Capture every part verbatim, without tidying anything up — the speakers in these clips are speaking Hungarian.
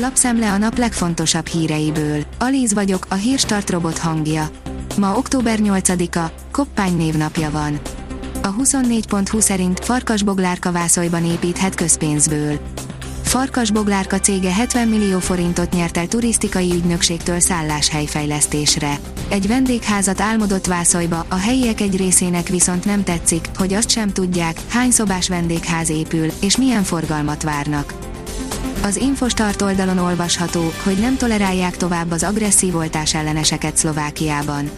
Lapszem le a nap legfontosabb híreiből. Alíz vagyok, a hírstart robot hangja. Ma október nyolcadika, Koppány névnapja van. A huszonnégy pont hu szerint Farkas Boglárka Vászolyban építhet közpénzből. Farkas Boglárka cége hetven millió forintot nyert el turisztikai ügynökségtől szálláshelyfejlesztésre. Egy vendégházat álmodott Vászolyba, a helyiek egy részének viszont nem tetszik, hogy azt sem tudják, hány szobás vendégház épül, és milyen forgalmat várnak. Az Infostart oldalon olvasható, hogy nem tolerálják tovább az agresszív oltás elleneseket Szlovákiában.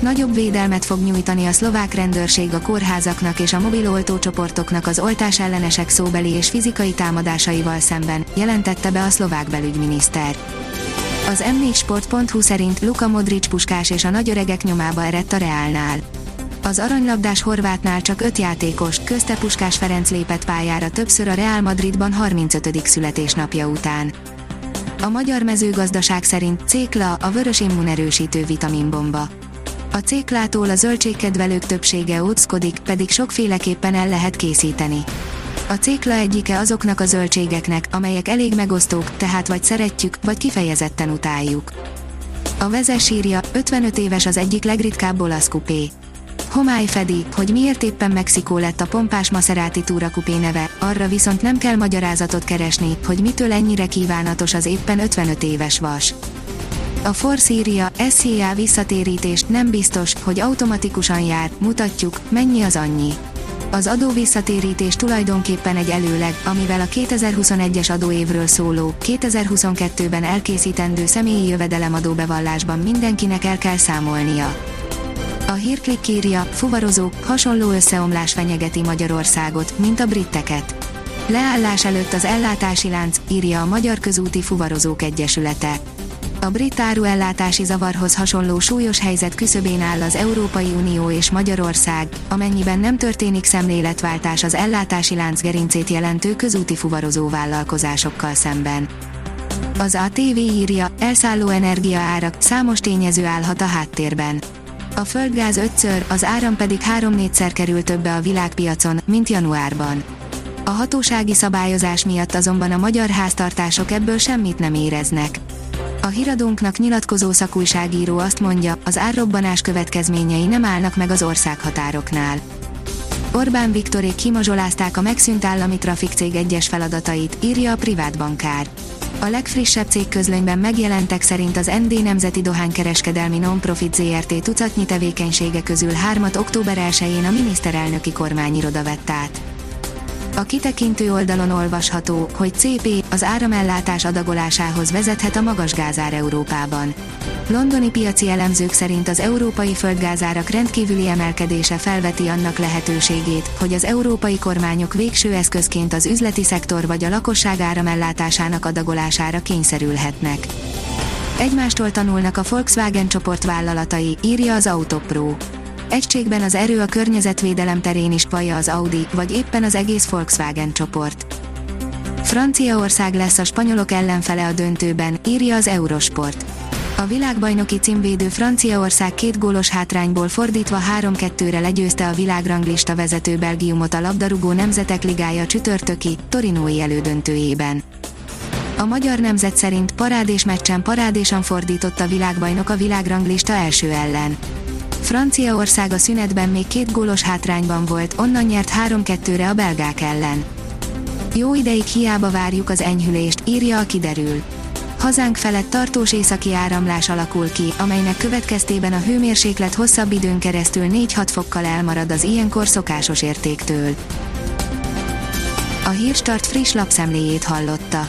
Nagyobb védelmet fog nyújtani a szlovák rendőrség a kórházaknak és a mobil oltócsoportoknak az oltás ellenesek szóbeli és fizikai támadásaival szemben, jelentette be a szlovák belügyminiszter. Az em négy sport pont hu szerint Luka Modric Puskás és a nagyöregek nyomába eredt a Realnál. Az aranylabdás horvátnál csak öt játékos, közte Puskás Ferenc lépett pályára többször a Real Madridban harmincötödik születésnapja után. A magyar mezőgazdaság szerint cékla a vörös immunerősítő vitaminbomba. A céklától a zöldségkedvelők többsége óckodik, pedig sokféleképpen el lehet készíteni. A cékla egyike azoknak a zöldségeknek, amelyek elég megosztók, tehát vagy szeretjük, vagy kifejezetten utáljuk. A Vezes írja, ötvenöt éves az egyik legritkább olasz kupé. Homály fedi, hogy miért éppen Mexikó lett a pompás Maserati túrakupé neve, arra viszont nem kell magyarázatot keresni, hogy mitől ennyire kívánatos az éppen ötvenöt éves vas. A Force írja, S Z A visszatérítést nem biztos, hogy automatikusan jár, mutatjuk, mennyi az annyi. Az adóvisszatérítés tulajdonképpen egy előleg, amivel a kétezer-huszonegyes adóévről szóló, kétezer-huszonkettőben elkészítendő személyi jövedelemadóbevallásban mindenkinek el kell számolnia. A Hírklik írja, fuvarozók, hasonló összeomlás fenyegeti Magyarországot, mint a britteket. Leállás előtt az ellátási lánc, írja a Magyar Közúti Fuvarozók Egyesülete. A brit áruellátási zavarhoz hasonló súlyos helyzet küszöbén áll az Európai Unió és Magyarország, amennyiben nem történik szemléletváltás az ellátási lánc gerincét jelentő közúti fuvarozó vállalkozásokkal szemben. Az A T V írja, elszálló energiaárak, számos tényező állhat a háttérben. A földgáz ötször, az áram pedig három-négyszer kerül többe a világpiacon, mint januárban. A hatósági szabályozás miatt azonban a magyar háztartások ebből semmit nem éreznek. A Híradónknak nyilatkozó szakújságíró azt mondja, az árrobbanás következményei nem állnak meg az országhatároknál. Orbán Viktorék kimazsolázták a megszűnt állami trafikcég egyes feladatait, írja a privát bankár. A legfrissebb cégközlönyben megjelentek szerint az N D Nemzeti Dohánykereskedelmi Nonprofit Zrt. Tucatnyi tevékenysége közül hármat október elsején a miniszterelnöki kormányiroda vett át. A Kitekintő oldalon olvasható, hogy C P az áramellátás adagolásához vezethet a magas gázár Európában. Londoni piaci elemzők szerint az európai földgázárak rendkívüli emelkedése felveti annak lehetőségét, hogy az európai kormányok végső eszközként az üzleti szektor vagy a lakosság áramellátásának adagolására kényszerülhetnek. Egymástól tanulnak a Volkswagen csoport vállalatai, írja az Autopro. Egységben az erő a környezetvédelem terén is, vallja az Audi, vagy éppen az egész Volkswagen csoport. Franciaország lesz a spanyolok ellenfele a döntőben, írja az Eurosport. A világbajnoki címvédő Franciaország két gólos hátrányból fordítva három kettőre legyőzte a világranglista vezető Belgiumot a labdarúgó nemzetek ligája csütörtöki, torinói elődöntőjében. A Magyar Nemzet szerint parádés meccsen parádésan fordított a világbajnok a világranglista első ellen. Franciaország a szünetben még két gólos hátrányban volt, onnan nyert három kettőre a belgák ellen. Jó ideig hiába várjuk az enyhülést, írja a Kiderül. Hazánk felett tartós északi áramlás alakul ki, amelynek következtében a hőmérséklet hosszabb időn keresztül négy-hat fokkal elmarad az ilyenkor szokásos értéktől. A Hírstart friss lapszemléjét hallotta.